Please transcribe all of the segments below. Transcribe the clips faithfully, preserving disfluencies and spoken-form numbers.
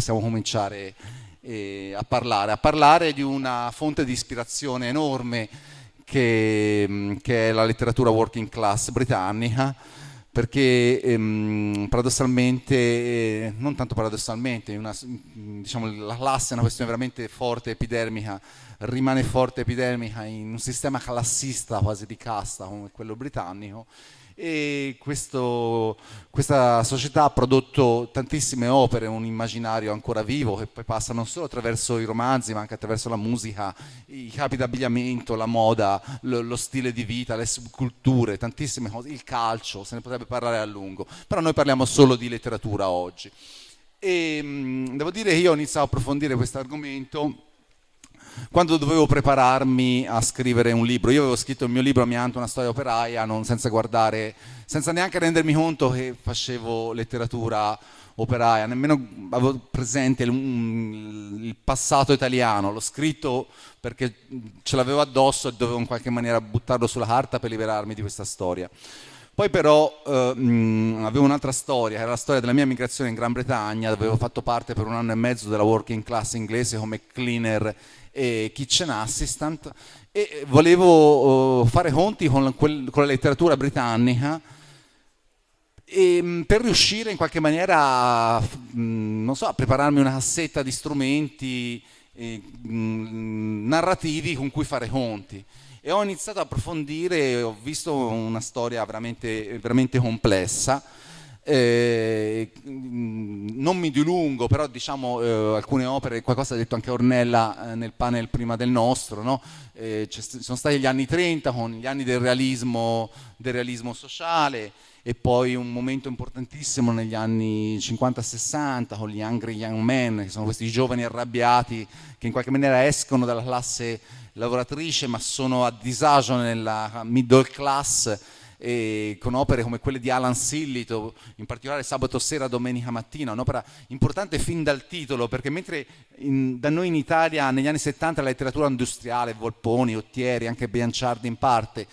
possiamo cominciare eh, a parlare, a parlare di una fonte di ispirazione enorme che, che è la letteratura working class britannica, perché ehm, paradossalmente, eh, non tanto paradossalmente, una, diciamo, la classe è una questione veramente forte, epidermica, rimane forte, epidermica in un sistema classista quasi di casta come quello britannico, e questo, questa società ha prodotto tantissime opere, un immaginario ancora vivo che poi passa non solo attraverso i romanzi ma anche attraverso la musica, i capi d'abbigliamento, la moda, lo, lo stile di vita, le subculture, tantissime cose, il calcio, se ne potrebbe parlare a lungo, però noi parliamo solo di letteratura oggi. E mh, devo dire che io ho iniziato a approfondire questo argomento quando dovevo prepararmi a scrivere un libro. Io avevo scritto il mio libro Amianto, una storia operaia, non, senza guardare, senza neanche rendermi conto che facevo letteratura operaia, nemmeno avevo presente il, il passato italiano, l'ho scritto perché ce l'avevo addosso e dovevo in qualche maniera buttarlo sulla carta per liberarmi di questa storia. Poi però eh, mh, avevo un'altra storia, che era la storia della mia migrazione in Gran Bretagna, dove avevo fatto parte per un anno e mezzo della working class inglese come cleaner e kitchen assistant, e volevo uh, fare conti con, quel, con la letteratura britannica e, mh, per riuscire in qualche maniera a, mh, non so, a prepararmi una cassetta di strumenti eh, mh, narrativi con cui fare conti, e ho iniziato a approfondire, ho visto una storia veramente, veramente complessa. Eh, non mi dilungo, però diciamo eh, alcune opere, qualcosa ha detto anche Ornella eh, nel panel prima del nostro, no? eh, sono stati gli anni trenta con gli anni del realismo, del realismo sociale, e poi un momento importantissimo negli anni cinquanta sessanta con gli angry young men, che sono questi giovani arrabbiati che in qualche maniera escono dalla classe lavoratrice ma sono a disagio nella middle class, e con opere come quelle di Alan Sillitoe, in particolare Sabato Sera, Domenica Mattina, un'opera importante fin dal titolo, perché mentre in, da noi in Italia negli anni settanta la letteratura industriale, Volponi, Ottieri, anche Bianciardi in parte,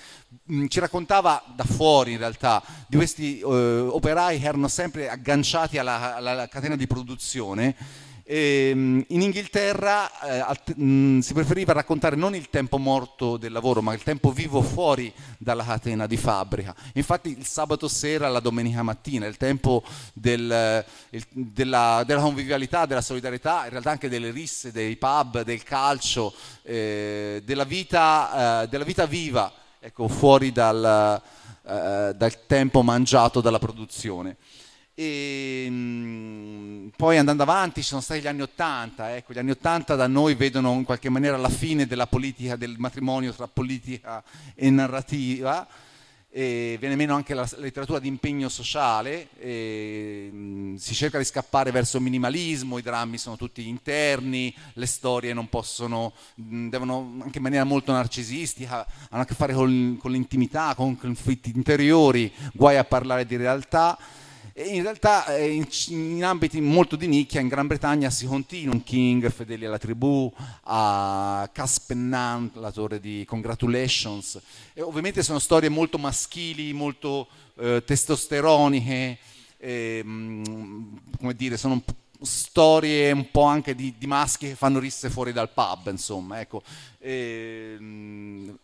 mh, ci raccontava da fuori in realtà di questi eh, operai che erano sempre agganciati alla, alla, alla catena di produzione, e, mh, in Inghilterra eh, alt- mh, si preferiva raccontare non il tempo morto del lavoro ma il tempo vivo fuori dalla catena di fabbrica. Infatti il sabato sera, la domenica mattina, il tempo del, il, della, della convivialità, della solidarietà, in realtà anche delle risse, dei pub, del calcio, eh, della, vita, eh, della vita viva, ecco, fuori dal, eh, dal tempo mangiato dalla produzione. E mh, poi andando avanti ci sono stati gli anni ottanta, ecco, gli anni ottanta da noi vedono in qualche maniera la fine della politica, del matrimonio tra politica e narrativa, e viene meno anche la letteratura di impegno sociale, e, mh, si cerca di scappare verso il minimalismo, i drammi sono tutti interni, le storie non possono, mh, devono anche in maniera molto narcisistica, hanno a che fare con, con l'intimità, con conflitti interiori, guai a parlare di realtà. In realtà in ambiti molto di nicchia in Gran Bretagna si continua un King, Fedeli alla tribù, a Cass Pennant, l'autore di Congratulations, e ovviamente sono storie molto maschili, molto eh, testosteroniche, e, mh, come dire, sono un po' storie un po' anche di, di maschi che fanno risse fuori dal pub, insomma, ecco. E, mh,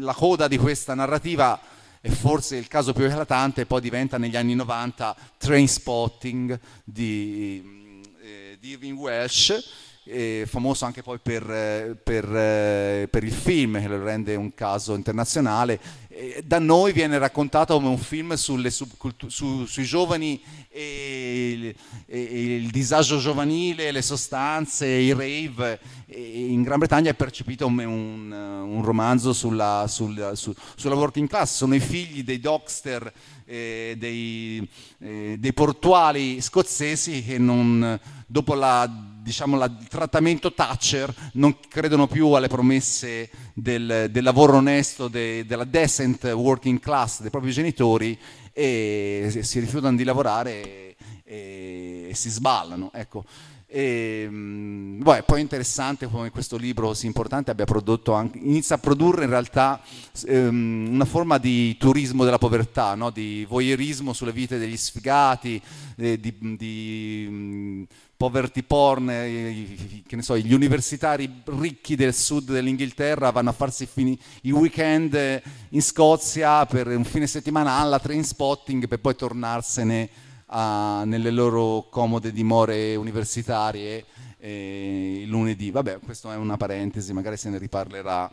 la coda di questa narrativa, e forse il caso più eclatante, poi diventa negli anni novanta Trainspotting di, eh, di Irving Welsh, eh, famoso anche poi per, eh, per, eh, per il film che lo rende un caso internazionale. Eh, da noi viene raccontato come un film sulle subcultu- su, sui giovani e il, e il disagio giovanile, le sostanze, i rave. E in Gran Bretagna è percepito come un, un romanzo sulla, sulla, su, sulla working class, sono i figli dei dockster, eh, dei, eh, dei portuali scozzesi che non, dopo la, diciamo, la, il trattamento Thatcher non credono più alle promesse del, del lavoro onesto, de, della decent working class dei propri genitori, e si rifiutano di lavorare e, e si sballano, ecco. E, beh, poi è interessante come questo libro così importante abbia prodotto anche, inizia a produrre in realtà ehm, una forma di turismo della povertà, no? Di voyeurismo sulle vite degli sfigati, eh, di, di poverty porn, i, che ne so, gli universitari ricchi del sud dell'Inghilterra vanno a farsi fini, i weekend in Scozia per un fine settimana alla Trainspotting per poi tornarsene a, nelle loro comode dimore universitarie eh, il lunedì. Vabbè, questa è una parentesi, magari se ne riparlerà.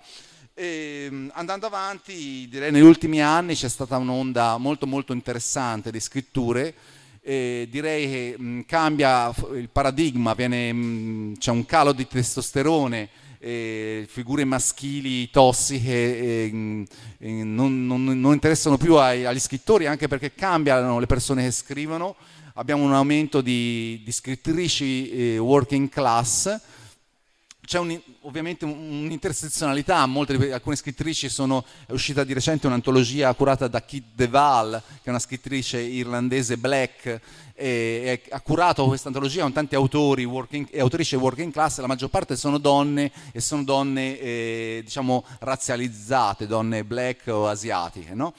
E, andando avanti, direi negli ultimi anni c'è stata un'onda molto molto interessante di scritture. Eh, direi che mh, cambia il paradigma, viene, mh, c'è un calo di testosterone, eh, figure maschili tossiche eh, mh, non, non, non interessano più ai, agli scrittori, anche perché cambiano le persone che scrivono. Abbiamo un aumento di, di scrittrici eh, working class. C'è un, ovviamente un'intersezionalità, molte, alcune scrittrici sono, è uscita di recente un'antologia curata da Kit de Waal, che è una scrittrice irlandese black, e ha curato questa antologia con tanti autori working, e autrici working class, la maggior parte sono donne e sono donne eh, diciamo razzializzate, donne black o asiatiche, no?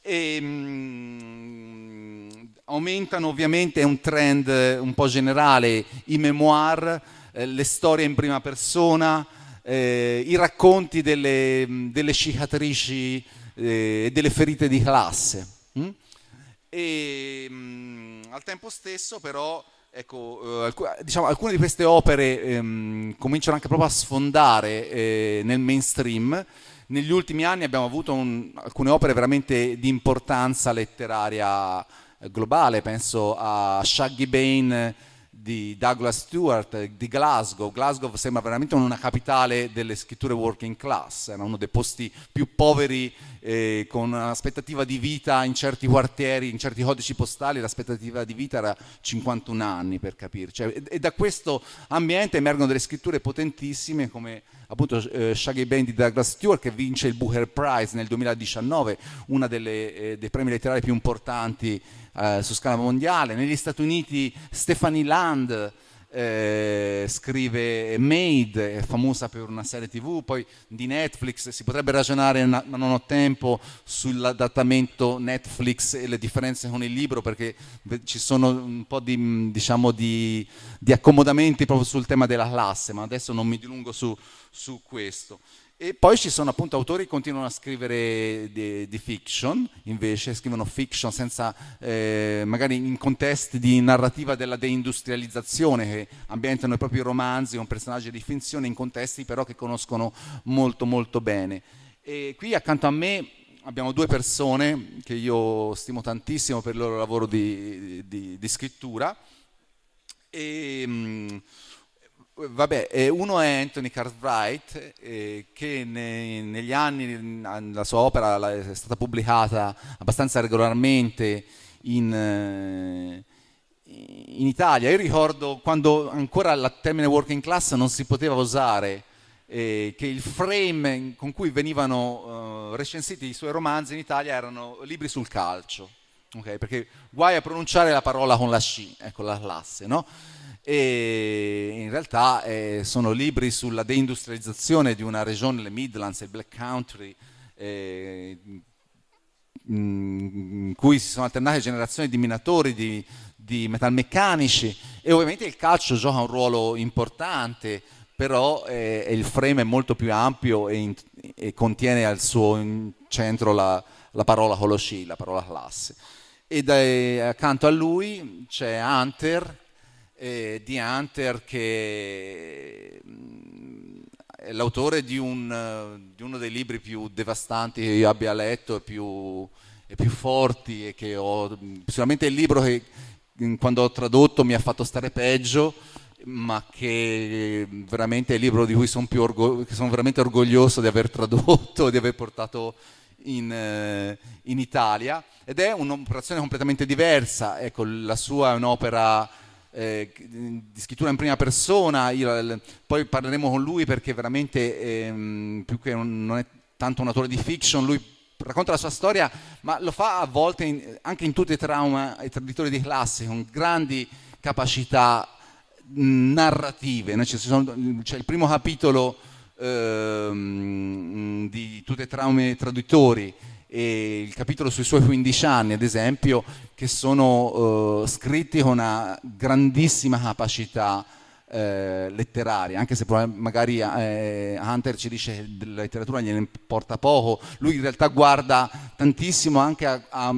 E, mh, aumentano ovviamente, è un trend un po' generale, i memoir, le storie in prima persona, eh, i racconti delle, delle cicatrici e eh, delle ferite di classe. Mm? E, mh, al tempo stesso però, ecco, eh, alc- diciamo, alcune di queste opere ehm, cominciano anche proprio a sfondare eh, nel mainstream. Negli ultimi anni abbiamo avuto un, alcune opere veramente di importanza letteraria eh, globale, penso a Shuggie Bain di Douglas Stewart di Glasgow. Glasgow sembra veramente una capitale delle scritture working class, era uno dei posti più poveri, eh, con aspettativa di vita in certi quartieri, in certi codici postali l'aspettativa di vita era cinquantuno anni, per capirci, e, e da questo ambiente emergono delle scritture potentissime come appunto eh, Shuggie Bain di Douglas Stewart, che vince il Booker Prize nel duemiladiciannove, uno eh, dei premi letterari più importanti Eh, su scala mondiale. Negli Stati Uniti Stephanie Land eh, scrive Maid, è famosa per una serie tivù, poi di Netflix, si potrebbe ragionare, ma non ho tempo, sull'adattamento Netflix e le differenze con il libro, perché ci sono un po' di, diciamo, di, di accomodamenti proprio sul tema della classe, ma adesso non mi dilungo su, su questo. E poi ci sono appunto autori che continuano a scrivere di, di fiction, invece scrivono fiction senza, eh, magari in contesti di narrativa della deindustrializzazione, che ambientano i propri romanzi con personaggi di finzione in contesti però che conoscono molto molto bene. E qui accanto a me abbiamo due persone che io stimo tantissimo per il loro lavoro di, di, di scrittura. E, mh, Vabbè, uno è Anthony Cartwright, eh, che ne, negli anni la sua opera la, è stata pubblicata abbastanza regolarmente in, eh, in Italia. Io ricordo quando ancora il termine working class non si poteva usare, eh, che il frame con cui venivano eh, recensiti i suoi romanzi in Italia erano libri sul calcio, okay? Perché guai a pronunciare la parola con la sci, ecco, la classe, no? E in realtà eh, sono libri sulla deindustrializzazione di una regione, le Midlands e il Black Country, eh, in cui si sono alternate generazioni di minatori, di, di metalmeccanici, e ovviamente il calcio gioca un ruolo importante, però eh, il frame è molto più ampio e, in, e contiene al suo centro la, la parola colosci, la parola classe. Ed eh, accanto a lui c'è Hunter, Eh, di Hunter, che è l'autore di, un, di uno dei libri più devastanti che io abbia letto e più, e più forti, e che ho, sicuramente è il libro che quando ho tradotto mi ha fatto stare peggio, ma che veramente è il libro di cui sono più orgo- che sono veramente orgoglioso di aver tradotto e di aver portato in, in Italia, ed è un'operazione completamente diversa. Ecco, la sua è un'opera Eh, di scrittura in prima persona. Io, poi parleremo con lui, perché veramente ehm, più che un, non è tanto un autore di fiction, lui racconta la sua storia, ma lo fa a volte in, anche in tutti i trauma e traditori di classe, con grandi capacità narrative, no? Ci sono, c'è il primo capitolo ehm, di tutti i traumi e traditori, e il capitolo sui suoi quindici anni, ad esempio, che sono eh, scritti con una grandissima capacità eh, letteraria, anche se magari eh, Hunter ci dice che della letteratura gliene importa poco, lui in realtà guarda tantissimo anche a, a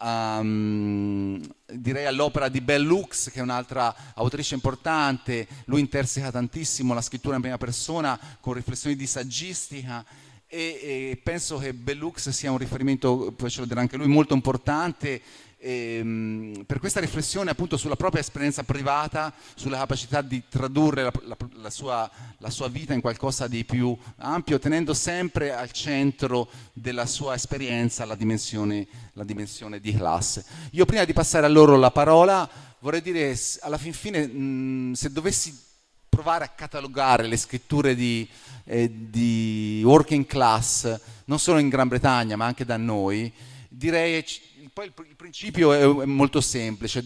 Um, direi all'opera di Belloux, che è un'altra autrice importante. Lui interseca tantissimo la scrittura in prima persona con riflessioni di saggistica e, e penso che Belloux sia un riferimento, poi ce lo dirà anche lui, molto importante e, um, per questa riflessione appunto sulla propria esperienza privata, sulla capacità di tradurre la, la, la, sua, la sua vita in qualcosa di più ampio, tenendo sempre al centro della sua esperienza la dimensione, la dimensione di classe. Io prima di passare a loro la parola vorrei dire, alla fin fine, mh, se dovessi provare a catalogare le scritture di, eh, di working class, non solo in Gran Bretagna ma anche da noi, direi poi il principio è molto semplice,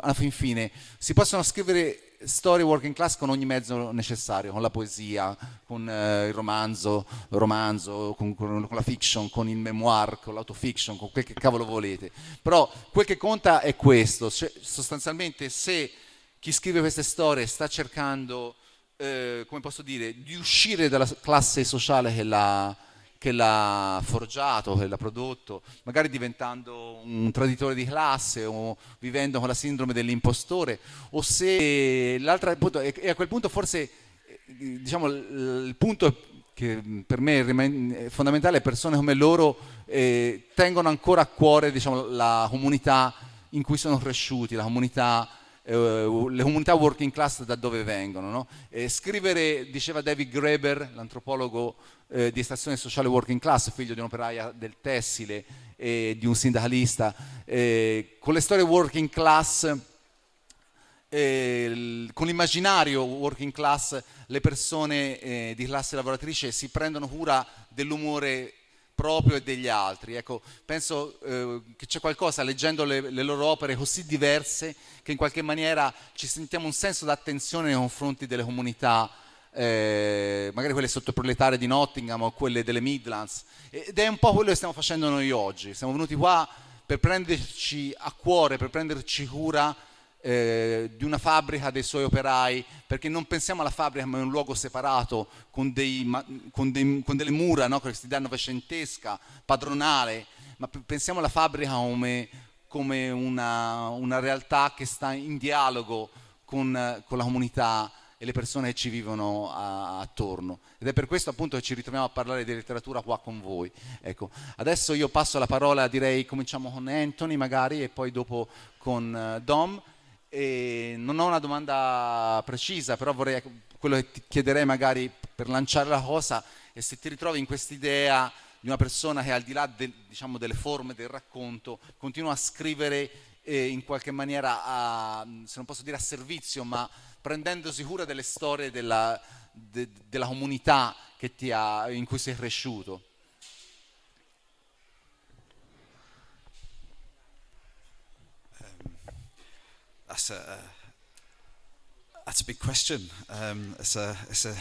alla fin fine si possono scrivere storie working class con ogni mezzo necessario, con la poesia, con eh, il romanzo, romanzo con, con la fiction, con il memoir, con l'autofiction, con quel che cavolo volete, però quel che conta è questo, cioè, sostanzialmente se chi scrive queste storie sta cercando, eh, come posso dire, di uscire dalla classe sociale che la... che l'ha forgiato, che l'ha prodotto, magari diventando un traditore di classe o vivendo con la sindrome dell'impostore, o se l'altra appunto, e a quel punto forse diciamo il punto che per me è fondamentale, persone come loro eh, tengono ancora a cuore diciamo la comunità in cui sono cresciuti, la comunità Uh, le comunità working class da dove vengono, no? Eh, scrivere, diceva David Graeber, l'antropologo eh, di estrazione sociale working class, figlio di un'operaia del tessile e di un sindacalista, eh, con le storie working class, eh, con l'immaginario working class, le persone eh, di classe lavoratrice si prendono cura dell'umore proprio e degli altri. Ecco, penso eh, che c'è qualcosa leggendo le, le loro opere così diverse che in qualche maniera ci sentiamo un senso d'attenzione nei confronti delle comunità, eh, magari quelle sottoproletarie di Nottingham o quelle delle Midlands, ed è un po' quello che stiamo facendo noi oggi. Siamo venuti qua per prenderci a cuore, per prenderci cura eh, di una fabbrica, dei suoi operai, perché non pensiamo alla fabbrica come un luogo separato con, dei, con, dei, con delle mura, no? Questa idea novecentesca, padronale, ma pensiamo alla fabbrica come, come una, una realtà che sta in dialogo con, con la comunità e le persone che ci vivono a, attorno, ed è per questo appunto che ci ritroviamo a parlare di letteratura qua con voi. Ecco, adesso io passo la parola, direi cominciamo con Anthony magari e poi dopo con Dom. E non ho una domanda precisa, però vorrei, quello che ti chiederei magari per lanciare la cosa è se ti ritrovi in quest'idea di una persona che al di là del, diciamo, delle forme del racconto continua a scrivere eh, in qualche maniera a, se non posso dire a servizio, ma prendendosi cura delle storie della, de, della comunità che ti ha, in cui sei cresciuto. That's a that's a big question. Um, it's a it's a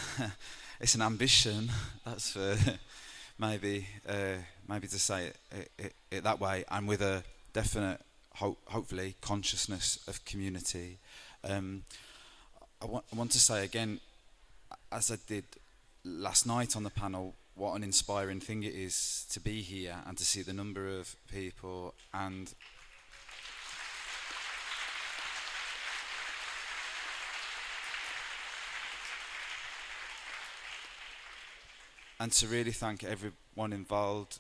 it's an ambition. That's for maybe uh, maybe to say it, it, it that way. And with a definite, ho- hopefully, consciousness of community. Um, I want I want to say again, as I did last night on the panel, what an inspiring thing it is to be here and to see the number of people and. And to really thank everyone involved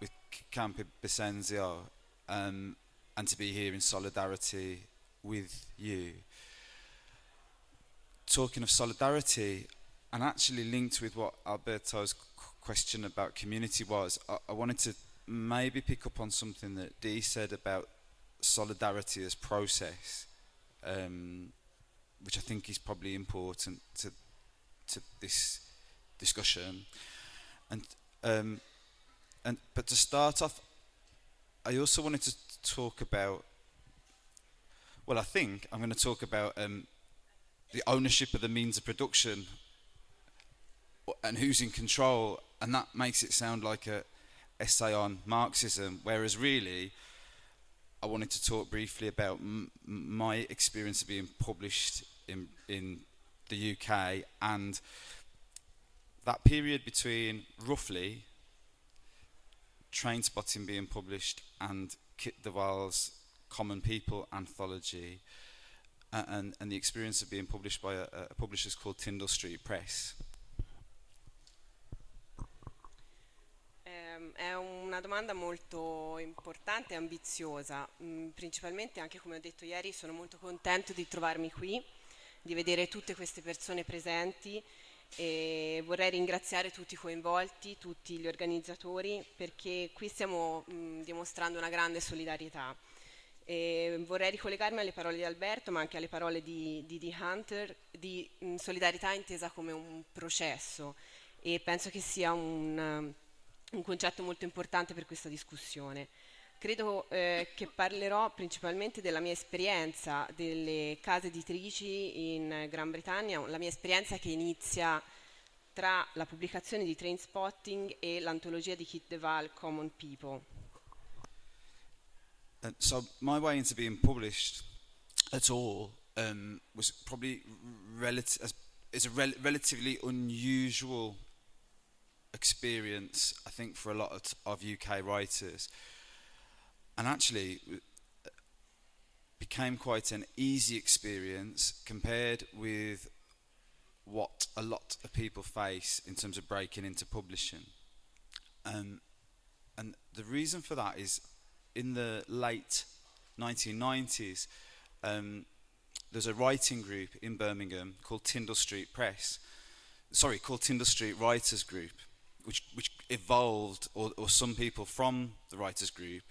with Campi Bisenzio, um, and to be here in solidarity with you. Talking of solidarity, and actually linked with what Alberto's question about community was, I, I wanted to maybe pick up on something that Dee said about solidarity as process, um, which I think is probably important to to this discussion. And um, and but to start off, I also wanted to talk about. Well, I think I'm going to talk about um, the ownership of the means of production and who's in control, and that makes it sound like a essay on Marxism, whereas really I wanted to talk briefly about m- my experience of being published in in the U K, and that period between roughly Trainspotting being published and Kit de Waal's Common People anthology, uh, and, and the experience of being published by a, a publisher called Tindal Street Press. È una domanda molto importante e ambiziosa, mm, principalmente anche, come ho detto ieri, sono molto contento di trovarmi qui, di vedere tutte queste persone presenti, e vorrei ringraziare tutti i coinvolti, tutti gli organizzatori, perché qui stiamo mm, dimostrando una grande solidarietà. E vorrei ricollegarmi alle parole di Alberto, ma anche alle parole di, di, di Hunter, di mm, solidarietà intesa come un processo, e penso che sia un... un concetto molto importante per questa discussione. Credo eh, che parlerò principalmente della mia esperienza delle case editrici in Gran Bretagna, la mia esperienza che inizia tra la pubblicazione di Trainspotting e l'antologia di Kit de Waal, Common People. Uh, so my way into being published at all um, was probably relative, is a rel- relatively unusual experience, I think, for a lot of, of U K writers, and actually became quite an easy experience compared with what a lot of people face in terms of breaking into publishing. Um, and the reason for that is, in the late nineteen nineties, um, there's a writing group in Birmingham called Tindal Street Press, sorry, called Tindal Street Writers Group, Which, which evolved, or, or some people from the writers group,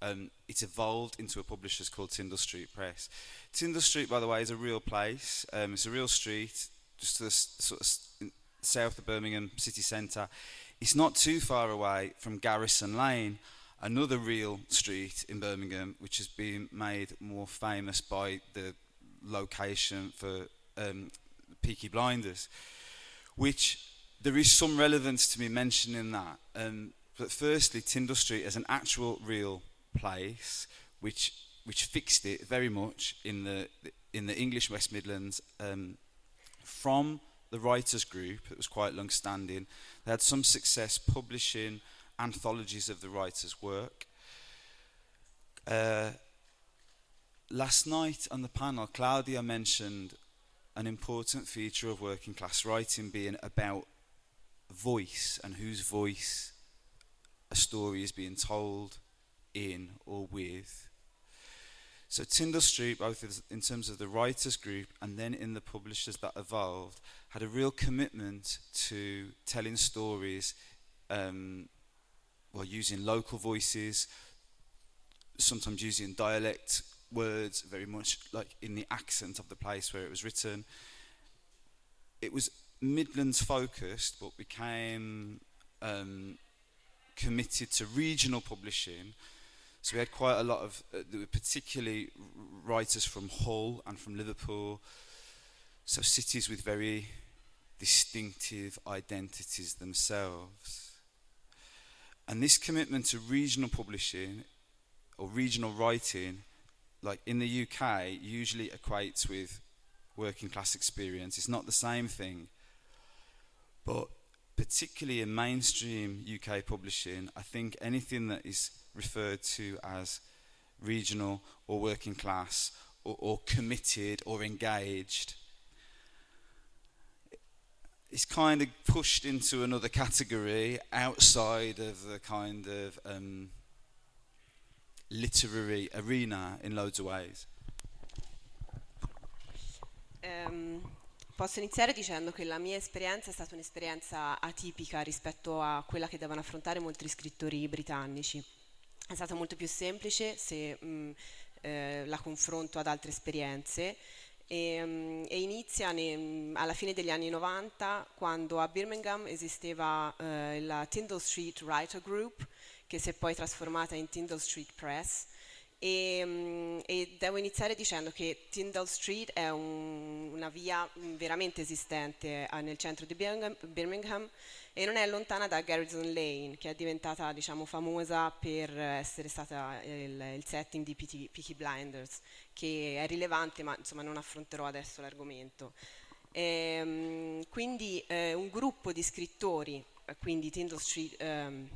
um, it evolved into a publisher's called Tindal Street Press. Tindal Street, by the way, is a real place. Um, it's a real street, just to the s- sort of south of Birmingham city centre. It's not too far away from Garrison Lane, another real street in Birmingham, which has been made more famous by the location for um, Peaky Blinders, which... There is some relevance to me mentioning that, um, but firstly, Tindal Street is an actual, real place, which which fixed it very much in the in the English West Midlands. Um, from the writers' group, that was quite long-standing, they had some success publishing anthologies of the writers' work. Uh, last night on the panel, Claudia mentioned an important feature of working-class writing being about voice and whose voice a story is being told in or with. So Tindal Street, both in terms of the writers group and then in the publishers that evolved, had a real commitment to telling stories um, while using local voices, sometimes using dialect words, very much like in the accent of the place where it was written. It was Midlands focused, but became um, committed to regional publishing. So we had quite a lot of, uh, there were particularly writers from Hull and from Liverpool, so cities with very distinctive identities themselves. And this commitment to regional publishing or regional writing, like in the U K, usually equates with working class experience. It's not the same thing. But particularly in mainstream U K publishing, I think anything that is referred to as regional or working class or, or committed or engaged is kind of pushed into another category outside of the kind of um, literary arena in loads of ways. Um. Posso iniziare dicendo che la mia esperienza è stata un'esperienza atipica rispetto a quella che devono affrontare molti scrittori britannici. È stata molto più semplice se mh, eh, la confronto ad altre esperienze e, mh, e inizia ne, alla fine degli anni novanta, quando a Birmingham esisteva eh, la Tindal Street Writer Group, che si è poi trasformata in Tindal Street Press. E, e devo iniziare dicendo che Tindal Street è un, una via veramente esistente nel centro di Birmingham e non è lontana da Garrison Lane, che è diventata, diciamo, famosa per essere stata il, il setting di Peaky Blinders, che è rilevante, ma insomma non affronterò adesso l'argomento. Ehm, quindi eh, un gruppo di scrittori, quindi Tindal Street um,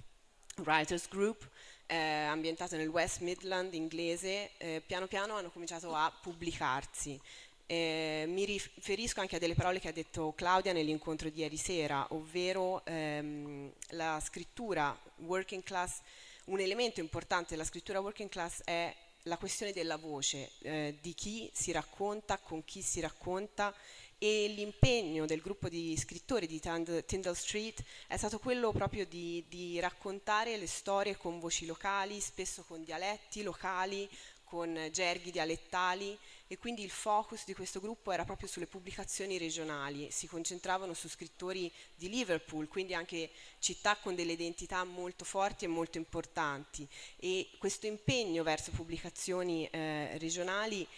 Writers Group, Eh, ambientato nel West Midland inglese, eh, piano piano hanno cominciato a pubblicarsi. Eh, mi riferisco anche a delle parole che ha detto Claudia nell'incontro di ieri sera, ovvero ehm, la scrittura working class, un elemento importante della scrittura working class è la questione della voce, eh, di chi si racconta, con chi si racconta, e l'impegno del gruppo di scrittori di Tindal Street è stato quello proprio di, di raccontare le storie con voci locali, spesso con dialetti locali, con gerghi dialettali, e quindi il focus di questo gruppo era proprio sulle pubblicazioni regionali. Si concentravano su scrittori di Liverpool, quindi anche città con delle identità molto forti e molto importanti, e questo impegno verso pubblicazioni eh, regionali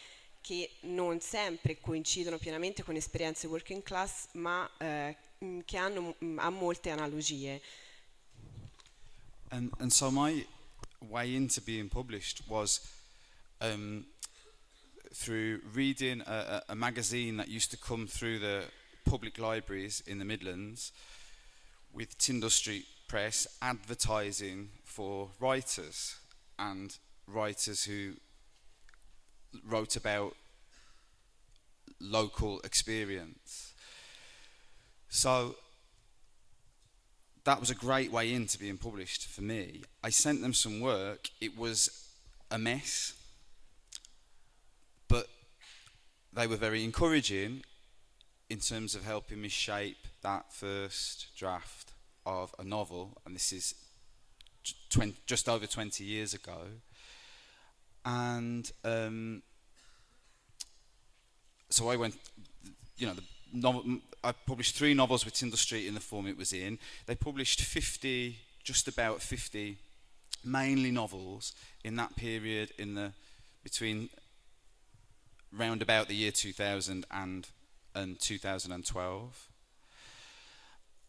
che non sempre coincidono pienamente con esperienze working class, ma eh, che hanno ha molte analogie. And, and so my way into being published was um, through reading a, a magazine that used to come through the public libraries in the Midlands with Tindal Street Press advertising for writers and writers who wrote about local experience. So that was a great way into being published for me. I sent them some work. It was a mess, but they were very encouraging in terms of helping me shape that first draft of a novel, and this is twenty, just over twenty years ago. And um, so I went, you know, the novel, I published three novels with Tindal Street in the form it was in. They published fifty, just about fifty, mainly novels in that period, in the between round about the year two thousand and, and twenty twelve.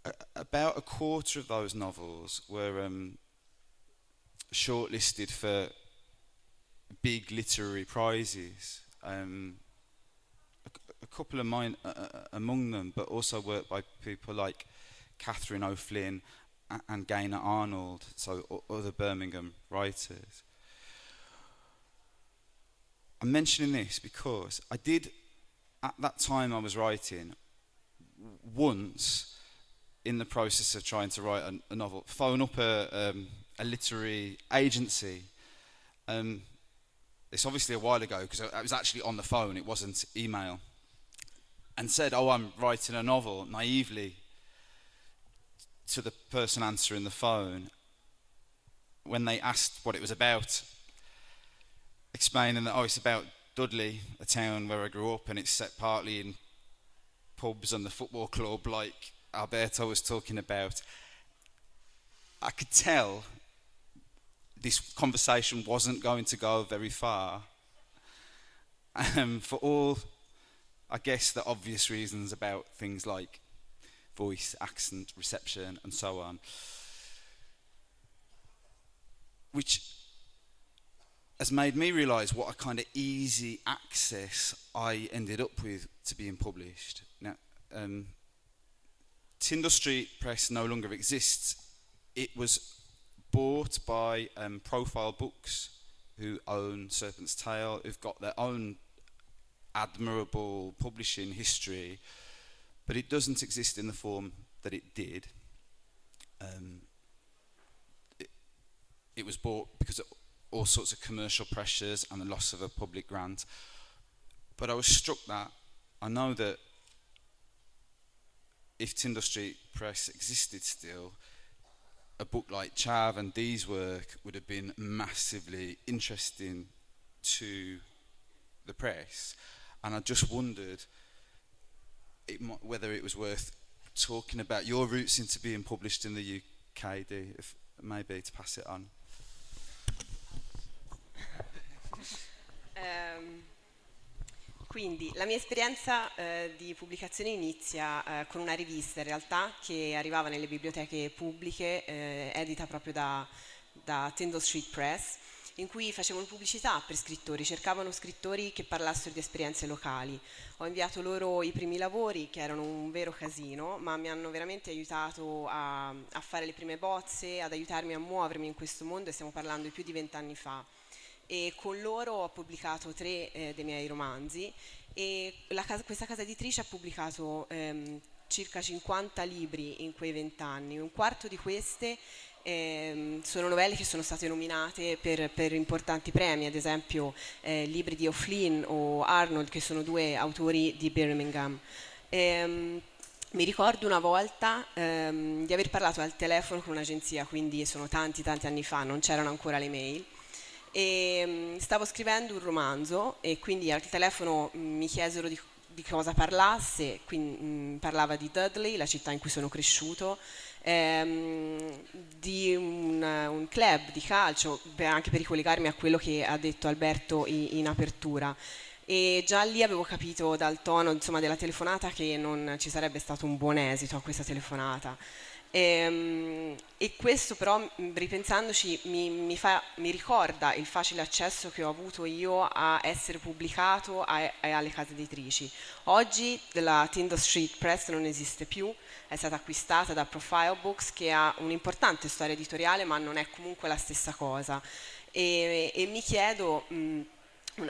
A, about a quarter of those novels were um, shortlisted for big literary prizes, um, a, a couple of mine uh, among them, but also work by people like Catherine O'Flynn and, and Gaynor Arnold, so o- other Birmingham writers. I'm mentioning this because I did, at that time I was writing, once in the process of trying to write a, a novel, phone up a, um, a literary agency. Um, It's obviously a while ago, because I was actually on the phone, it wasn't email, and said, oh, I'm writing a novel, naively, to the person answering the phone, when they asked what it was about, explaining that, oh, it's about Dudley, a town where I grew up, and it's set partly in pubs and the football club, like Alberto was talking about. I could tell this conversation wasn't going to go very far, um, for all, I guess, the obvious reasons about things like voice, accent, reception, and so on. Which has made me realise what a kind of easy access I ended up with to being published. Now, um, Tindal Street Press no longer exists. It was bought by um, Profile Books, who own Serpent's Tail, who've got their own admirable publishing history, but it doesn't exist in the form that it did. Um, it, it was bought because of all sorts of commercial pressures and the loss of a public grant. But I was struck that I know that if Tindal Street Press existed still, a book like Chav and Dee's work would have been massively interesting to the press, and I just wondered it m- whether it was worth talking about your roots into being published in the U K, Dee, if maybe to pass it on. Um. Quindi la mia esperienza eh, di pubblicazione inizia eh, con una rivista in realtà che arrivava nelle biblioteche pubbliche, eh, edita proprio da, da Tindal Street Press, in cui facevano pubblicità per scrittori, cercavano scrittori che parlassero di esperienze locali. Ho inviato loro i primi lavori, che erano un vero casino, ma mi hanno veramente aiutato a, a fare le prime bozze, ad aiutarmi a muovermi in questo mondo, e stiamo parlando di più di vent'anni fa. E con loro ho pubblicato tre eh, dei miei romanzi, e la casa, questa casa editrice ha pubblicato ehm, circa cinquanta libri in quei vent'anni. Un quarto di queste Eh, sono novelle che sono state nominate per, per importanti premi, ad esempio eh, libri di O'Flynn o Arnold, che sono due autori di Birmingham. Eh, mi ricordo una volta ehm, di aver parlato al telefono con un'agenzia, quindi sono tanti tanti anni fa, non c'erano ancora le mail, e stavo scrivendo un romanzo, e quindi al telefono mi chiesero di, di cosa parlasse. Quindi, mh, parlava di Dudley, la città in cui sono cresciuto, Ehm, di un, un club di calcio, beh, anche per ricollegarmi a quello che ha detto Alberto in, in apertura, e già lì avevo capito dal tono, insomma, della telefonata che non ci sarebbe stato un buon esito a questa telefonata, ehm, e questo però, ripensandoci, mi, mi, fa, mi ricorda il facile accesso che ho avuto io a essere pubblicato a, a, alle case editrici. Oggi la Tindal Street Press non esiste più, è stata acquistata da Profile Books, che ha un'importante storia editoriale, ma non è comunque la stessa cosa. E, e mi chiedo, mh,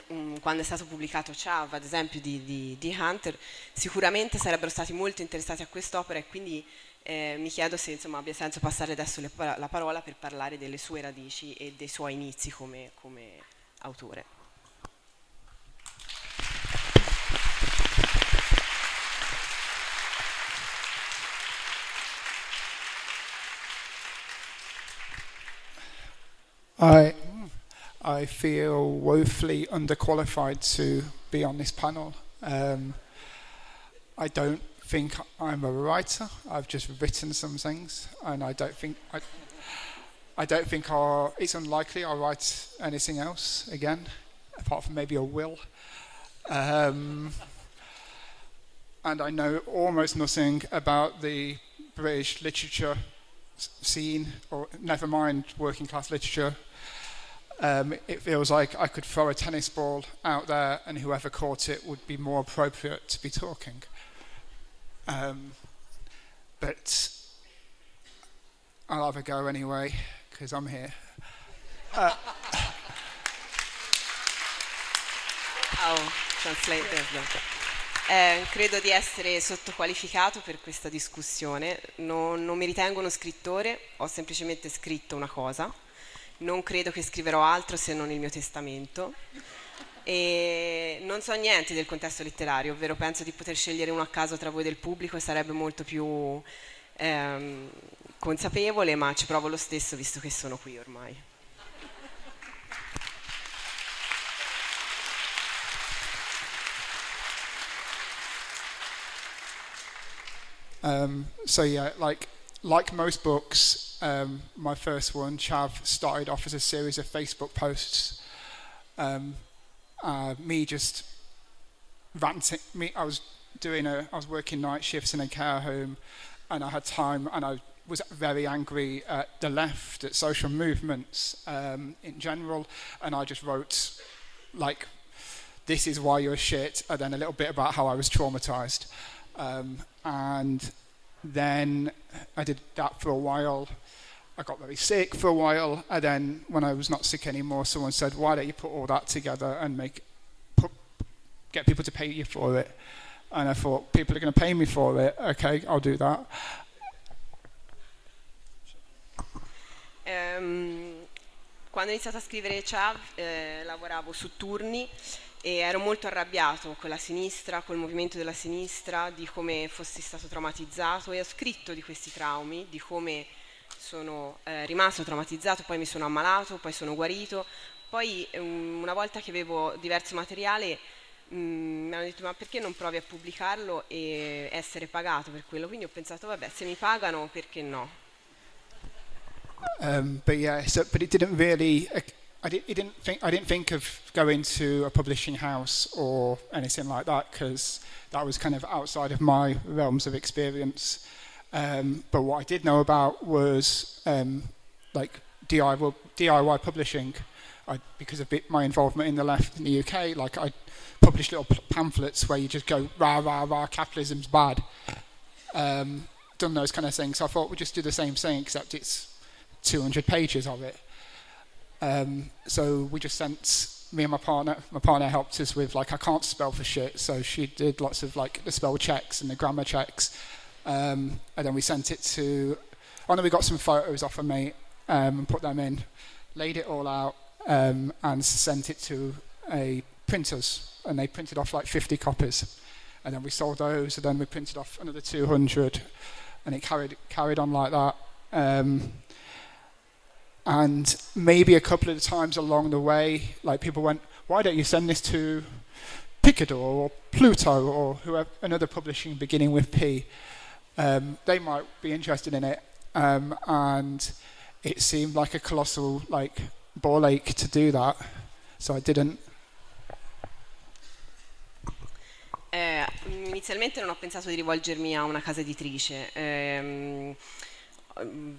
mh, quando è stato pubblicato Chav, ad esempio, di, di, di Hunter, sicuramente sarebbero stati molto interessati a quest'opera, e quindi eh, mi chiedo se, insomma, abbia senso passare adesso le, la parola per parlare delle sue radici e dei suoi inizi come, come autore. I, I feel woefully underqualified to be on this panel. Um, I don't think I'm a writer. I've just written some things, and I don't think I, I don't think I'll, it's unlikely I'll write anything else again, apart from maybe a will. Um, and I know almost nothing about the British literature scene, or never mind working class literature. Um, it feels like I could throw a tennis ball out there, and whoever caught it would be more appropriate to be talking. Um, but I'll have a go anyway, because I'm here. Uh, I'll translate this. Eh, credo di essere sottoqualificato per questa discussione. Non, non mi ritengo uno scrittore, ho semplicemente scritto una cosa. Non credo che scriverò altro se non il mio testamento, e non so niente del contesto letterario, ovvero penso di poter scegliere uno a caso tra voi del pubblico, e sarebbe molto più ehm, consapevole, ma ci provo lo stesso, visto che sono qui ormai. Um, so yeah, like like most books, um, my first one, Chav, started off as a series of Facebook posts. Um, uh, me just ranting. Me, I was doing a, I was working night shifts in a care home, and I had time, and I was very angry at the left, at social movements um, in general, and I just wrote like, "This is why you're shit," and then a little bit about how I was traumatized. Um, and then I did that for a while. I got very sick for a while, and then when I was not sick anymore, someone said, "Why don't you put all that together and make put, get people to pay you for it?" And I thought, people are going to pay me for it. Okay, I'll do that. Um, quando ho iniziato a scrivere Chav, eh, lavoravo su turni. E ero molto arrabbiato con la sinistra, col movimento della sinistra, di come fossi stato traumatizzato, e ho scritto di questi traumi, di come sono eh, rimasto traumatizzato, poi mi sono ammalato, poi sono guarito. Poi um, una volta che avevo diverso materiale mh, mi hanno detto: "Ma perché non provi a pubblicarlo e essere pagato per quello?" Quindi ho pensato, vabbè, se mi pagano, perché no? Um, but yeah, so, but it didn't really I, di- I didn't think I didn't think of going to a publishing house or anything like that, because that was kind of outside of my realms of experience. Um, but what I did know about was um, like D I Y publishing. I, because of my involvement in the left in the U K, like I published little pamphlets where you just go rah rah rah, capitalism's bad. Um, done those kind of things. So I thought we'll just do the same thing, except it's two hundred pages of it. Um, so we just sent me and my partner. My partner helped us with, like, I can't spell for shit, so she did lots of like the spell checks and the grammar checks. Um, and then we sent it to. Oh no, we got some photos off of mate um, and put them in, laid it all out, um, and sent it to a printers, and they printed off like fifty copies, and then we sold those, and then we printed off another two hundred, and it carried carried on like that. Um, And maybe a couple of times along the way, like people went, "Why don't you send this to Picador or Pluto or whoever, another publishing beginning with P? Um, they might be interested in it." Um, and it seemed like a colossal like ball ache to do that, so I didn't. Eh, inizialmente non ho pensato di rivolgermi a una casa editrice. Ehm,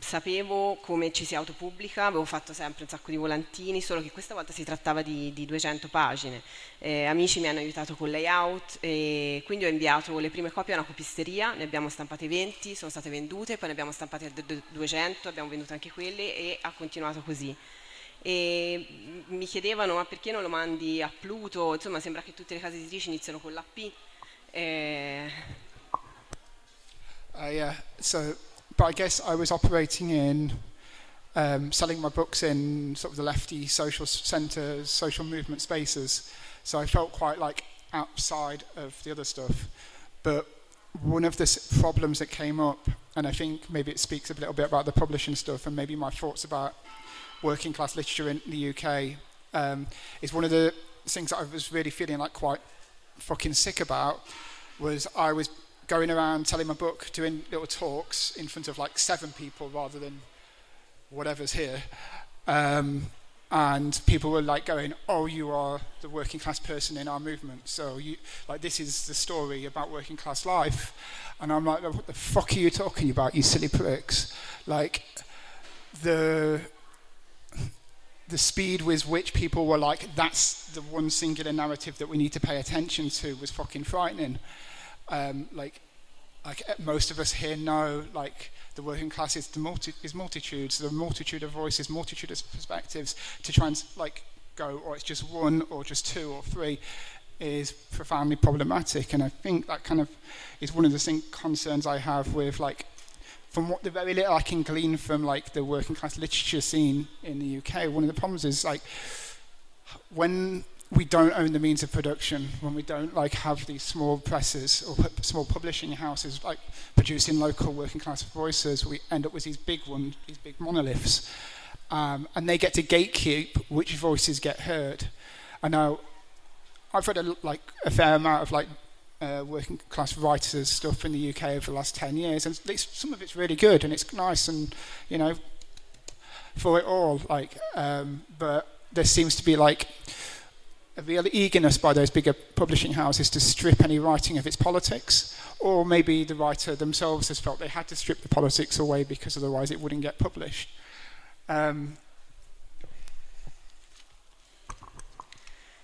Sapevo come ci si autopubblica, avevo fatto sempre un sacco di volantini, solo che questa volta si trattava di, di duecento pagine. Eh, amici mi hanno aiutato col layout, e quindi ho inviato le prime copie a una copisteria, ne abbiamo stampate venti, sono state vendute, poi ne abbiamo stampate duecento, abbiamo venduto anche quelle, e ha continuato così. E mi chiedevano: ma perché non lo mandi a Pluto? Insomma, sembra che tutte le case editrici iniziano con la P. Eh... Uh, yeah, so... But I guess I was operating in um, selling my books in sort of the lefty social centres, social movement spaces. So I felt quite like outside of the other stuff. But one of the problems that came up, and I think maybe it speaks a little bit about the publishing stuff and maybe my thoughts about working class literature in the U K, um, is one of the things that I was really feeling like quite fucking sick about was I was going around telling my book, doing little talks in front of like seven people rather than whatever's here. Um, and people were like going, "Oh, you are the working class person in our movement. So you, like, this is the story about working class life." And I'm like, "What the fuck are you talking about, you silly pricks?" Like the, the speed with which people were like, "That's the one singular narrative that we need to pay attention to," was fucking frightening. Um, like, like most of us here know, like the working class is the multi is multitudes, the multitude of voices, multitude of perspectives. To try and like go, or it's just one, or just two, or three, is profoundly problematic. And I think that kind of is one of the thing, concerns I have with like, from what the very little I can glean from like the working class literature scene in the U K. One of the problems is like when we don't own the means of production, when we don't like have these small presses or small publishing houses like producing local working class voices, we end up with these big ones, these big monoliths, um, and they get to gatekeep which voices get heard. I know I've read a, like a fair amount of like uh, working class writers stuff in the U K over the last ten years, and it's, some of it's really good and it's nice, and you know, for it all, like, um, but there seems to be like a real eagerness by those bigger publishing houses to strip any writing of its politics, or maybe the writer themselves has felt they had to strip the politics away because otherwise it wouldn't get published. Um.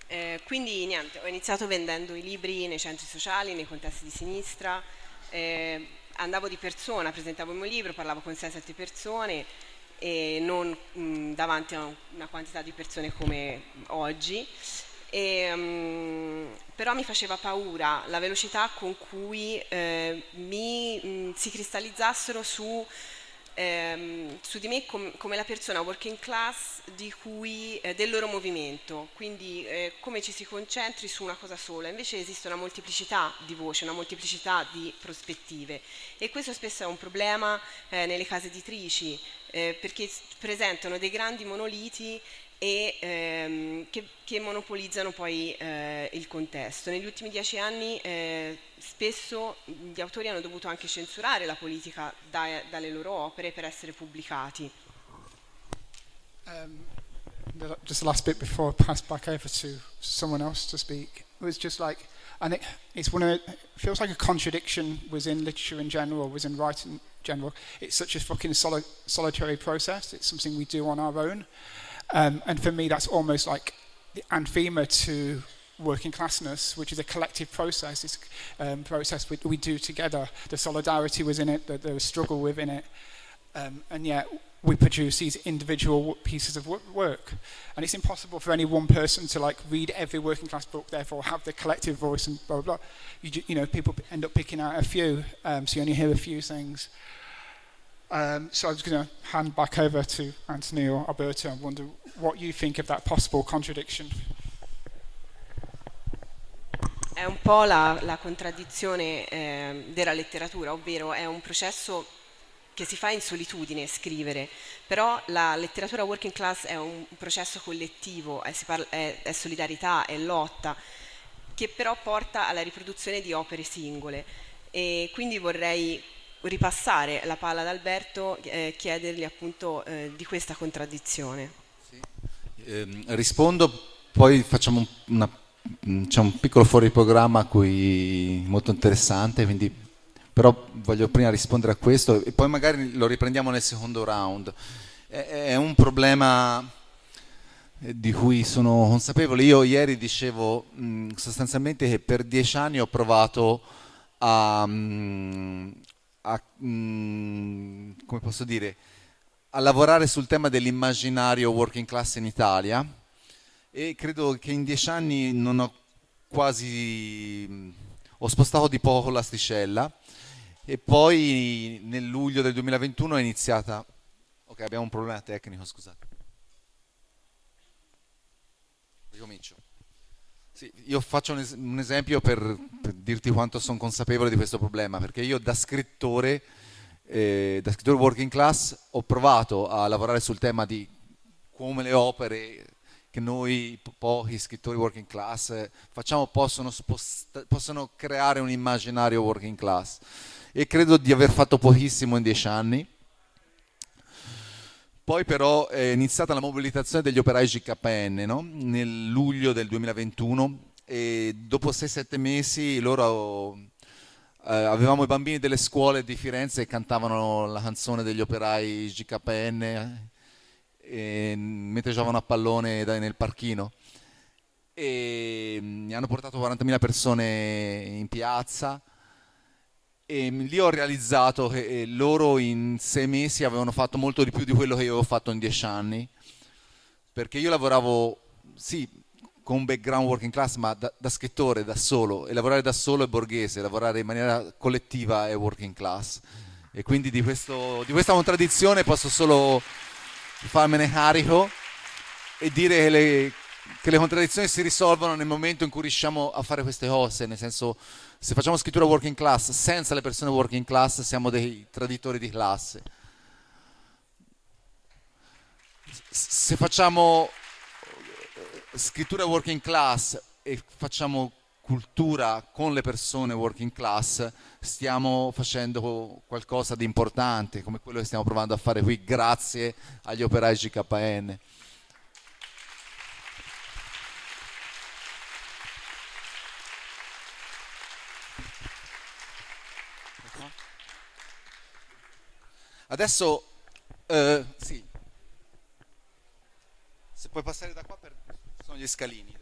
Eh, quindi niente, ho iniziato vendendo i libri nei centri sociali, nei contesti di sinistra, eh, andavo di persona, presentavo il mio libro, parlavo con sei sette persone, e non mh, davanti a una quantità di persone come oggi. E, um, però mi faceva paura la velocità con cui eh, mi mh, si cristallizzassero su, ehm, su di me com- come la persona working class di cui, eh, del loro movimento, quindi eh, come ci si concentri su una cosa sola. Invece esiste una molteplicità di voci, una molteplicità di prospettive, e questo spesso è un problema eh, nelle case editrici, eh, perché presentano dei grandi monoliti e ehm, che, che monopolizzano poi eh, il contesto. Negli ultimi dieci anni eh, spesso gli autori hanno dovuto anche censurare la politica da, dalle loro opere per essere pubblicati. Um, just the last bit before I pass back over to someone else to speak, it was just like, and it, it's one of, it feels like a contradiction within literature in general, within writing in general. It's such a fucking soli- solitary process. It's something we do on our own. Um, and for me, that's almost like the anthema to working classness, which is a collective process. It's a um, process we, we do together. The solidarity was in it, the, the struggle within it. Um, and yet we produce these individual pieces of work, and it's impossible for any one person to like read every working class book, therefore have the collective voice and blah blah blah. You, you know, people end up picking out a few, um, so you only hear a few things. Um, so I'm just going to hand back over to Anthony or Alberto and wonder what you think of that possible contradiction. È un po' la, la contraddizione eh, della letteratura, ovvero è un processo che si fa in solitudine scrivere, però la letteratura working class è un processo collettivo, è, si parla, è, è solidarietà, è lotta, che però porta alla riproduzione di opere singole. E quindi vorrei ripassare la palla ad Alberto e eh, chiedergli appunto eh, di questa contraddizione. Sì. Eh, rispondo, poi facciamo una, c'è un piccolo fuori programma qui molto interessante, quindi però voglio prima rispondere a questo e poi magari lo riprendiamo nel secondo round. È un problema di cui sono consapevole. Io ieri dicevo mh, sostanzialmente che per dieci anni ho provato a, a mh, come posso dire, a lavorare sul tema dell'immaginario working class in Italia, e credo che in dieci anni non ho quasi mh, ho spostato di poco l'asticella. E poi nel luglio del duemilaventuno è iniziata... Ok, abbiamo un problema tecnico, scusate. Ricomincio. Sì, io faccio un, es- un esempio per, per dirti quanto sono consapevole di questo problema, perché io da scrittore, eh, da scrittore working class, ho provato a lavorare sul tema di come le opere che noi po- pochi scrittori working class eh, facciamo possono, sposta- possono creare un immaginario working class. E credo di aver fatto pochissimo in dieci anni. Poi però è iniziata la mobilitazione degli operai G K N, no? Nel luglio del duemilaventuno, e dopo sei sette mesi loro eh, avevamo i bambini delle scuole di Firenze e cantavano la canzone degli operai G K N eh, mentre giocavano a pallone nel parchino, e mh, hanno portato quarantamila persone in piazza. E lì ho realizzato che loro in sei mesi avevano fatto molto di più di quello che io avevo fatto in dieci anni, perché io lavoravo, sì, con background working class, ma da, da scrittore, da solo, e lavorare da solo è borghese, lavorare in maniera collettiva è working class, e quindi di, questo, di questa contraddizione posso solo farmene carico e dire che le, che le contraddizioni si risolvono nel momento in cui riusciamo a fare queste cose, nel senso... Se facciamo scrittura working class senza le persone working class siamo dei traditori di classe. Se facciamo scrittura working class e facciamo cultura con le persone working class stiamo facendo qualcosa di importante, come quello che stiamo provando a fare qui grazie agli operai G K N. Adesso, eh, sì, se puoi passare da qua, per... sono gli scalini.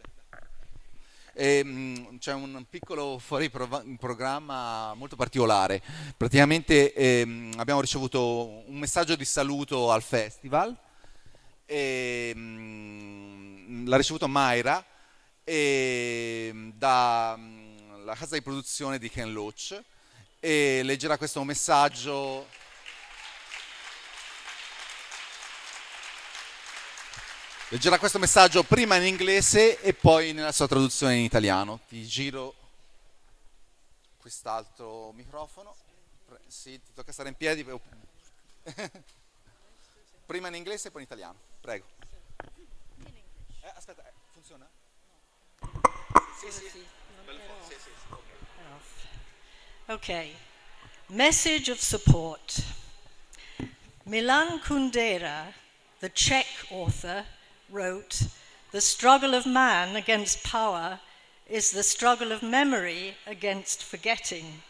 E, mh, c'è un piccolo fuori prov- programma molto particolare. Praticamente eh, abbiamo ricevuto un messaggio di saluto al festival, e, mh, l'ha ricevuto Mayra e, dalla casa di produzione di Ken Loach, e leggerà questo messaggio... Leggerà questo messaggio prima in inglese e poi nella sua traduzione in italiano. Ti giro quest'altro microfono. Sì, ti tocca stare in piedi. Prima in inglese e poi in italiano. Prego. Eh, aspetta, funziona? Sì, sì. Ok. Message of support. Milan Kundera, the Czech author, wrote, "The struggle of man against power is the struggle of memory against forgetting.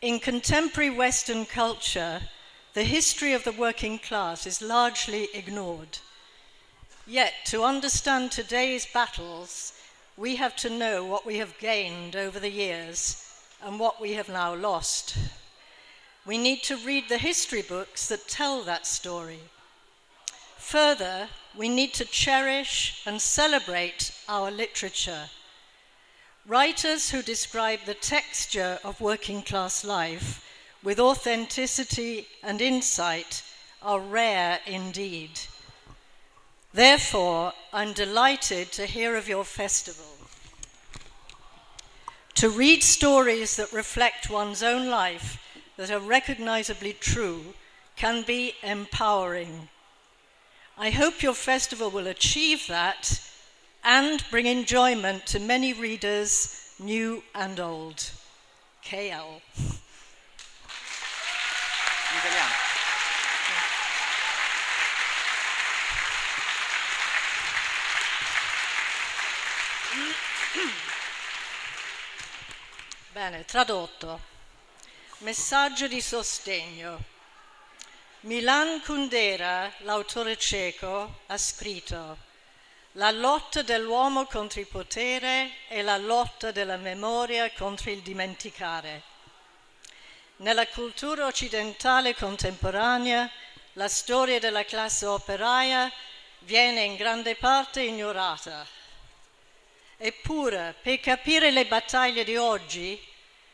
In contemporary Western culture, the history of the working class is largely ignored. Yet, to understand today's battles, we have to know what we have gained over the years and what we have now lost. We need to read the history books that tell that story. Further, we need to cherish and celebrate our literature. Writers who describe the texture of working class life with authenticity and insight are rare indeed. Therefore, I'm delighted to hear of your festival. To read stories that reflect one's own life, that are recognizably true, can be empowering. I hope your festival will achieve that and bring enjoyment to many readers, new and old. K L. Bene, tradotto. Messaggio di sostegno. Milan Kundera, l'autore ceco, ha scritto: la lotta dell'uomo contro il potere e la lotta della memoria contro il dimenticare. Nella cultura occidentale contemporanea, la storia della classe operaia viene in grande parte ignorata. Eppure, per capire le battaglie di oggi,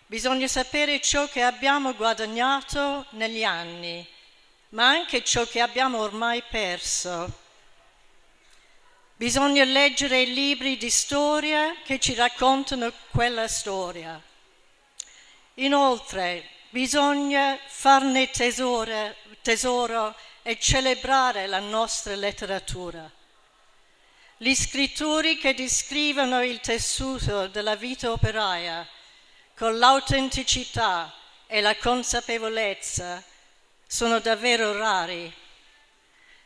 bisogna sapere ciò che abbiamo guadagnato negli anni, ma anche ciò che abbiamo ormai perso. Bisogna leggere i libri di storia che ci raccontano quella storia. Inoltre, bisogna farne tesoro, tesoro e celebrare la nostra letteratura. Gli scrittori che descrivono il tessuto della vita operaia con l'autenticità e la consapevolezza sono davvero rari.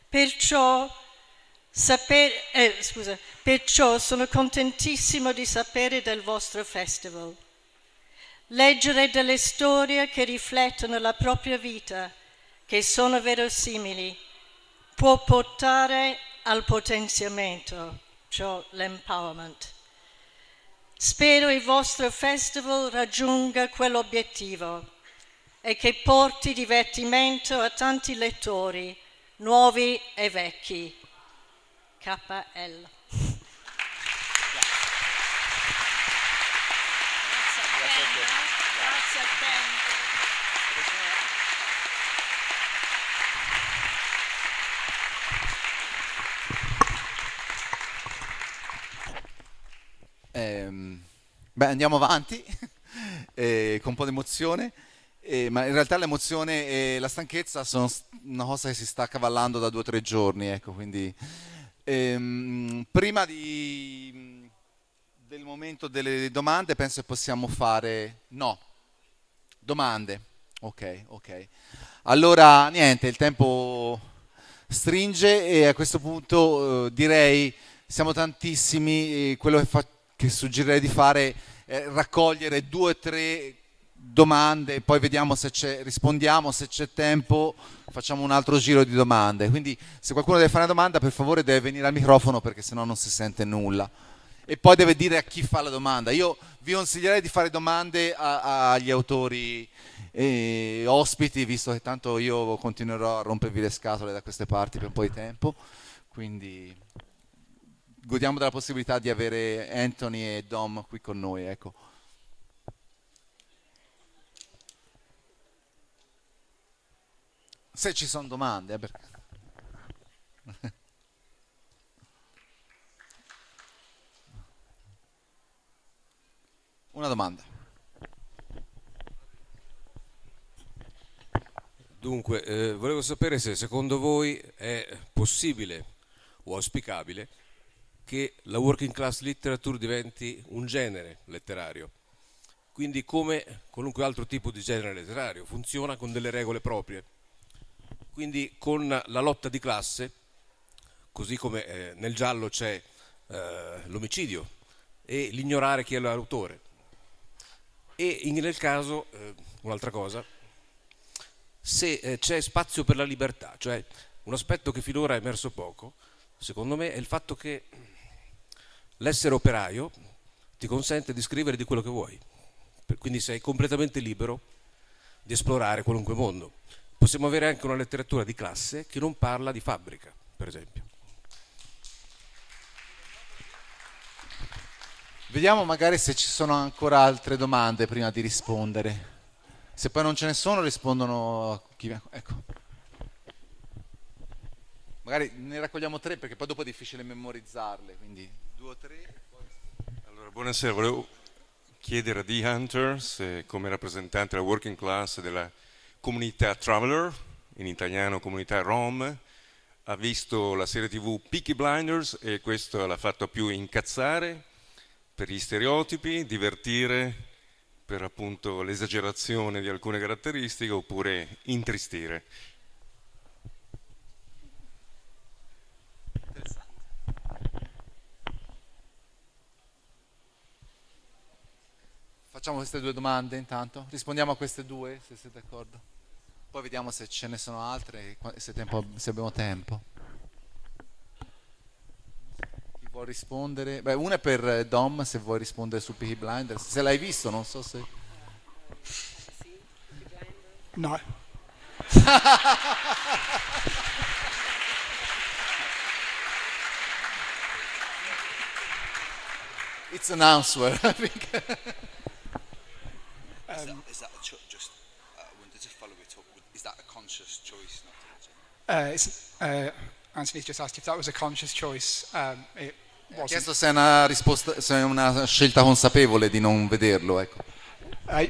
Perciò, saper, eh, scusa, perciò sono contentissimo di sapere del vostro festival. Leggere delle storie che riflettono la propria vita, che sono verosimili, può portare al potenziamento, cioè l'empowerment. Spero il vostro festival raggiunga quell'obiettivo e che porti divertimento a tanti lettori, nuovi e vecchi. K L. Eh, beh, andiamo avanti eh, con un po' di emozione, eh, ma in realtà l'emozione e la stanchezza sono una cosa che si sta accavallando da due o tre giorni, ecco, quindi ehm, prima di, del momento delle domande penso che possiamo fare no domande. Ok ok, allora niente, il tempo stringe e a questo punto eh, direi siamo tantissimi, eh, quello che facciamo, che suggerirei di fare, eh, raccogliere due o tre domande, poi vediamo se c'è, rispondiamo, se c'è tempo facciamo un altro giro di domande, quindi se qualcuno deve fare una domanda per favore deve venire al microfono perché sennò non si sente nulla e poi deve dire a chi fa la domanda. Io vi consiglierei di fare domande agli autori eh, ospiti, visto che tanto io continuerò a rompervi le scatole da queste parti per un po' di tempo, quindi godiamo della possibilità di avere Anthony e Dom qui con noi, ecco. Se ci sono domande, eh, perché... Una domanda. Dunque, eh, volevo sapere se secondo voi è possibile o auspicabile che la working class literature diventi un genere letterario, quindi come qualunque altro tipo di genere letterario funziona con delle regole proprie, quindi con la lotta di classe, così come eh, nel giallo c'è eh, l'omicidio e l'ignorare chi è l'autore. E in, nel caso, eh, un'altra cosa, se eh, c'è spazio per la libertà, cioè un aspetto che finora è emerso poco, secondo me, è il fatto che l'essere operaio ti consente di scrivere di quello che vuoi, quindi sei completamente libero di esplorare qualunque mondo. Possiamo avere anche una letteratura di classe che non parla di fabbrica, per esempio. Vediamo magari se ci sono ancora altre domande prima di rispondere. Se poi non ce ne sono, rispondono a chi... Ecco. Magari ne raccogliamo tre, perché poi dopo è difficile memorizzarle, quindi due o tre. Allora, buonasera, volevo chiedere a D. Hunter se, come rappresentante della working class della comunità Traveler, in italiano comunità Rom, ha visto la serie tv Peaky Blinders e questo l'ha fatto più incazzare per gli stereotipi, divertire per appunto l'esagerazione di alcune caratteristiche oppure intristire. Interessante. Facciamo queste due domande intanto, rispondiamo a queste due se siete d'accordo, poi vediamo se ce ne sono altre e se, tempo, se abbiamo tempo. Può rispondere? Beh, una è per Dom, se vuoi rispondere su Peaky Blinders, se l'hai visto, non so se... No. It's an answer, I think. Is that, is that a cho- just, I wanted to follow it up, is that a conscious choice? Not uh, it's, uh, Anthony just asked if that was a conscious choice. Um, it Ha chiesto se è una risposta, se è una scelta consapevole di non vederlo, ecco. Uh, uh,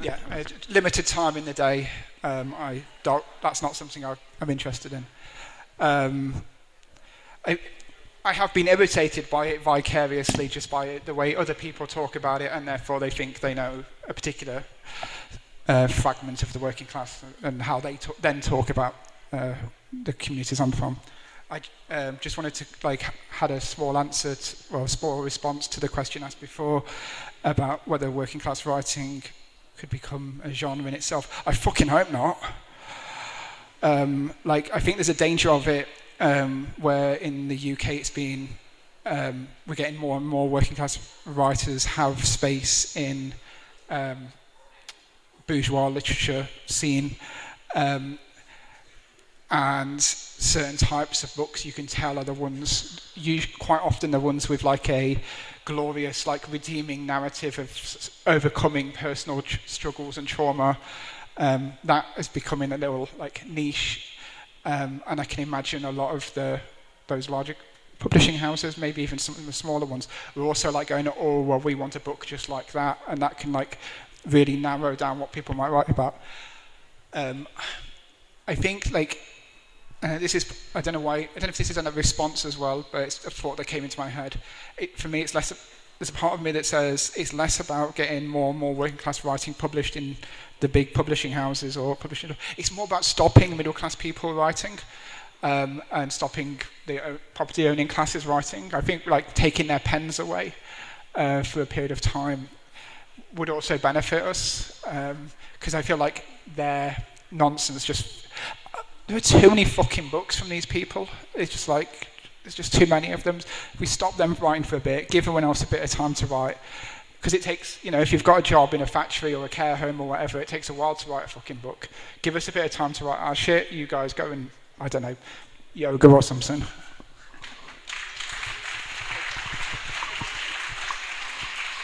yeah, uh, limited time in the day. Um, I don't, that's not something I, I'm interested in. Um, I, I have been irritated by it vicariously, just by it, the way other people talk about it, and therefore they think they know a particular uh, fragment of the working class and how they to- then talk about uh, the communities I'm from. I um, just wanted to like had a small answer, to, well, a small response to the question asked before about whether working class writing could become a genre in itself. I fucking hope not. Um, like, I think there's a danger of it um, where in the U K it's been um, we're getting more and more working class writers have space in um, bourgeois literature scene. Um, And certain types of books you can tell are the ones, you, quite often the ones with like a glorious, like redeeming narrative of s- overcoming personal tr- struggles and trauma. Um, that is becoming a little like niche. Um, and I can imagine a lot of the those larger publishing houses, maybe even some of the smaller ones, we're also like going, oh, well, we want a book just like that. And that can like really narrow down what people might write about. Um, I think like, Uh, this is, I don't know why, I don't know if this is a response as well, but it's a thought that came into my head. It, for me, it's less, there's a part of me that says it's less about getting more and more working class writing published in the big publishing houses or publishing. It's more about stopping middle class people writing um, and stopping the property owning classes writing. I think like taking their pens away uh, for a period of time would also benefit us, because um, I feel like their nonsense just... There are too many fucking books from these people. It's just like, there's just too many of them. We stop them writing for a bit, give everyone else a bit of time to write. Because it takes, you know, if you've got a job in a factory or a care home or whatever, it takes a while to write a fucking book. Give us a bit of time to write our shit. You guys go and, I don't know, yoga or something.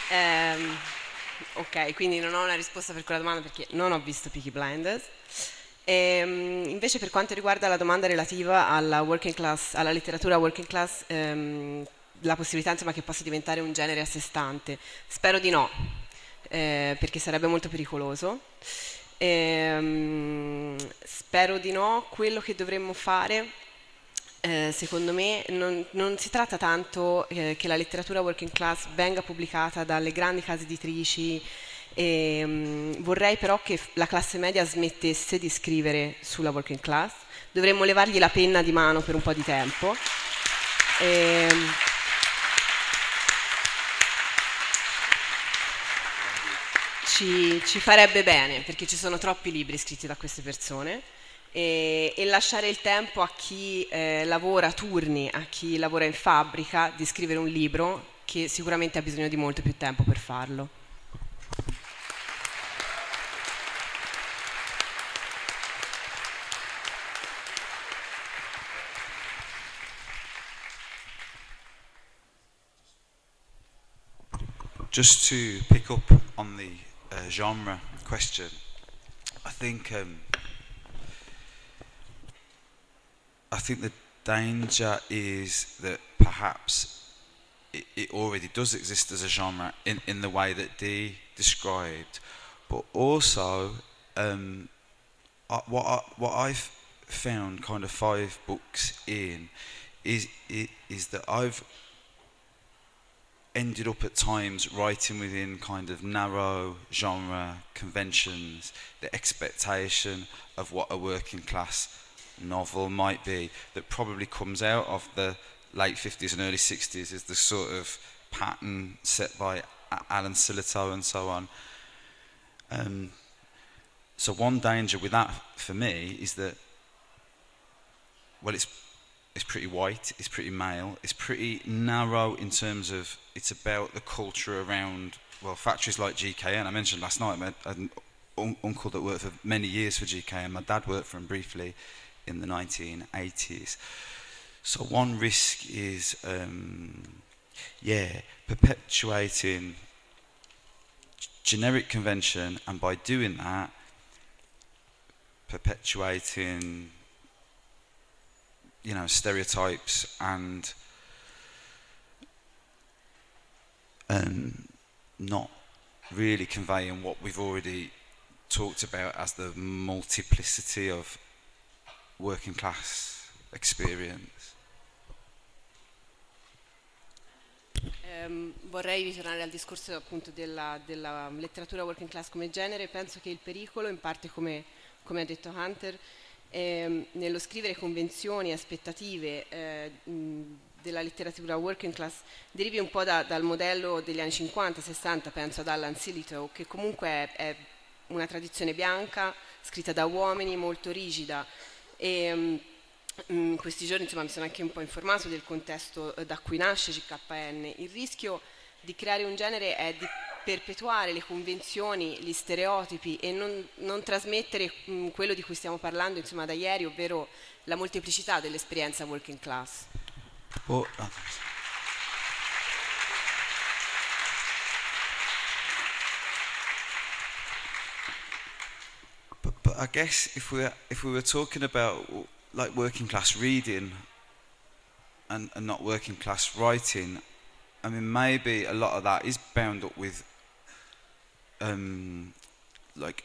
Um, ok, quindi non ho una risposta per quella domanda perché non ho visto Peaky Blinders. E invece per quanto riguarda la domanda relativa alla working class, alla letteratura working class, ehm, la possibilità insomma che possa diventare un genere a sé stante, spero di no, eh, perché sarebbe molto pericoloso. Ehm, spero di no. Quello che dovremmo fare, eh, secondo me, non, non si tratta tanto eh, che la letteratura working class venga pubblicata dalle grandi case editrici. E, um, vorrei però che la classe media smettesse di scrivere sulla working class. Dovremmo levargli la penna di mano per un po' di tempo. E... Ci, ci farebbe bene, perché ci sono troppi libri scritti da queste persone e, e lasciare il tempo a chi eh, lavora a turni, a chi lavora in fabbrica, di scrivere un libro che sicuramente ha bisogno di molto più tempo per farlo. Just to pick up on the uh, genre question, I think um, I think the danger is that perhaps it, it already does exist as a genre in, in the way that Dee described, but also um, I, what I, what I've found kind of five books in is it is that I've ended up at times writing within kind of narrow genre conventions, the expectation of what a working class novel might be, that probably comes out of the late fifties and early sixties, is the sort of pattern set by Alan Sillitoe and so on. Um, so one danger with that for me is that, well, it's It's pretty white, it's pretty male, it's pretty narrow in terms of it's about the culture around, well, factories like G K N. I mentioned last night, I had an un- uncle that worked for many years for G K N. My dad worked for him briefly in the nineteen eighties. So one risk is, um, yeah, perpetuating g- generic convention, and by doing that, perpetuating... you know, stereotypes and um, not really conveying what we've already talked about as the multiplicity of working class experience. Um, vorrei ritornare al discorso appunto della, della letteratura working class come genere. Penso che il pericolo, in parte come, come ha detto Hunter, Eh, nello scrivere convenzioni e aspettative eh, mh, della letteratura working class derivi un po' da, dal modello degli anni cinquanta sessanta, penso ad Alan Sillitoe, che comunque è, è una tradizione bianca, scritta da uomini, molto rigida. E, mh, in questi giorni insomma, mi sono anche un po' informato del contesto eh, da cui nasce G K N. Il rischio di creare un genere è di perpetuare le convenzioni, gli stereotipi e non, non trasmettere mh, quello di cui stiamo parlando insomma da ieri, ovvero la molteplicità dell'esperienza working class. Oh. But, but I guess if we if we were talking about like working class reading and, and not working class writing, I mean maybe a lot of that is bound up with Um, like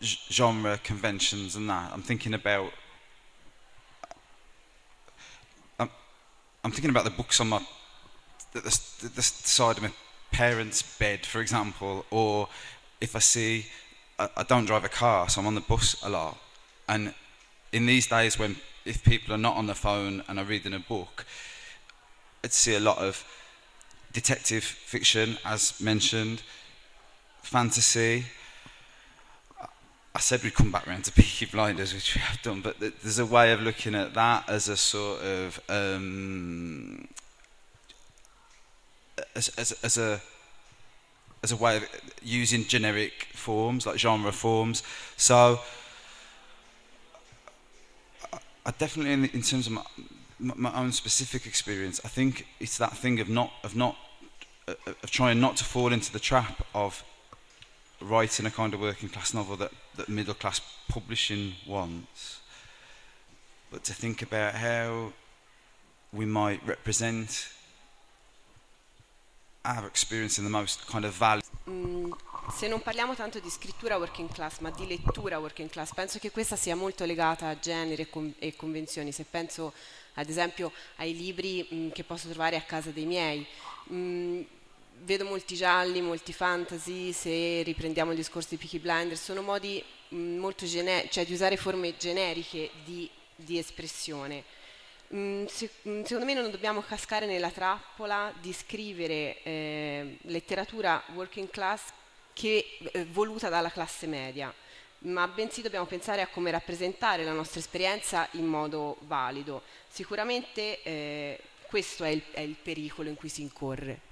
genre conventions and that. I'm thinking about I'm, I'm thinking about the books on my the, the, the side of my parents' bed, for example, or if I see I, I don't drive a car, so I'm on the bus a lot. And in these days when if people are not on the phone and are reading a book, I'd see a lot of detective fiction, as mentioned, fantasy. I said we'd come back round to Peaky Blinders, which we have done, but th- there's a way of looking at that as a sort of um, as, as as a as a way of using generic forms, like genre forms. So I, I definitely, in, in terms of my, my own specific experience, I think it's that thing of not of not. of trying not to fall into the trap of writing a kind of working class novel that, that middle class publishing wants, but to think about how we might represent our experience in the most kind of value. Mm, se non parliamo tanto di scrittura working class ma di lettura working class, penso che questa sia molto legata a genere con- e convenzioni. Se penso ad esempio ai libri mh, che posso trovare a casa dei miei, Mm, vedo molti gialli, molti fantasy. Se riprendiamo il discorso di Peaky Blinders, sono modi mm, molto gene- cioè di usare forme generiche di, di espressione. mh, se, mh, secondo me non dobbiamo cascare nella trappola di scrivere eh, letteratura working class che eh, voluta dalla classe media, ma bensì dobbiamo pensare a come rappresentare la nostra esperienza in modo valido. Sicuramente eh, questo è il, è il pericolo in cui si incorre.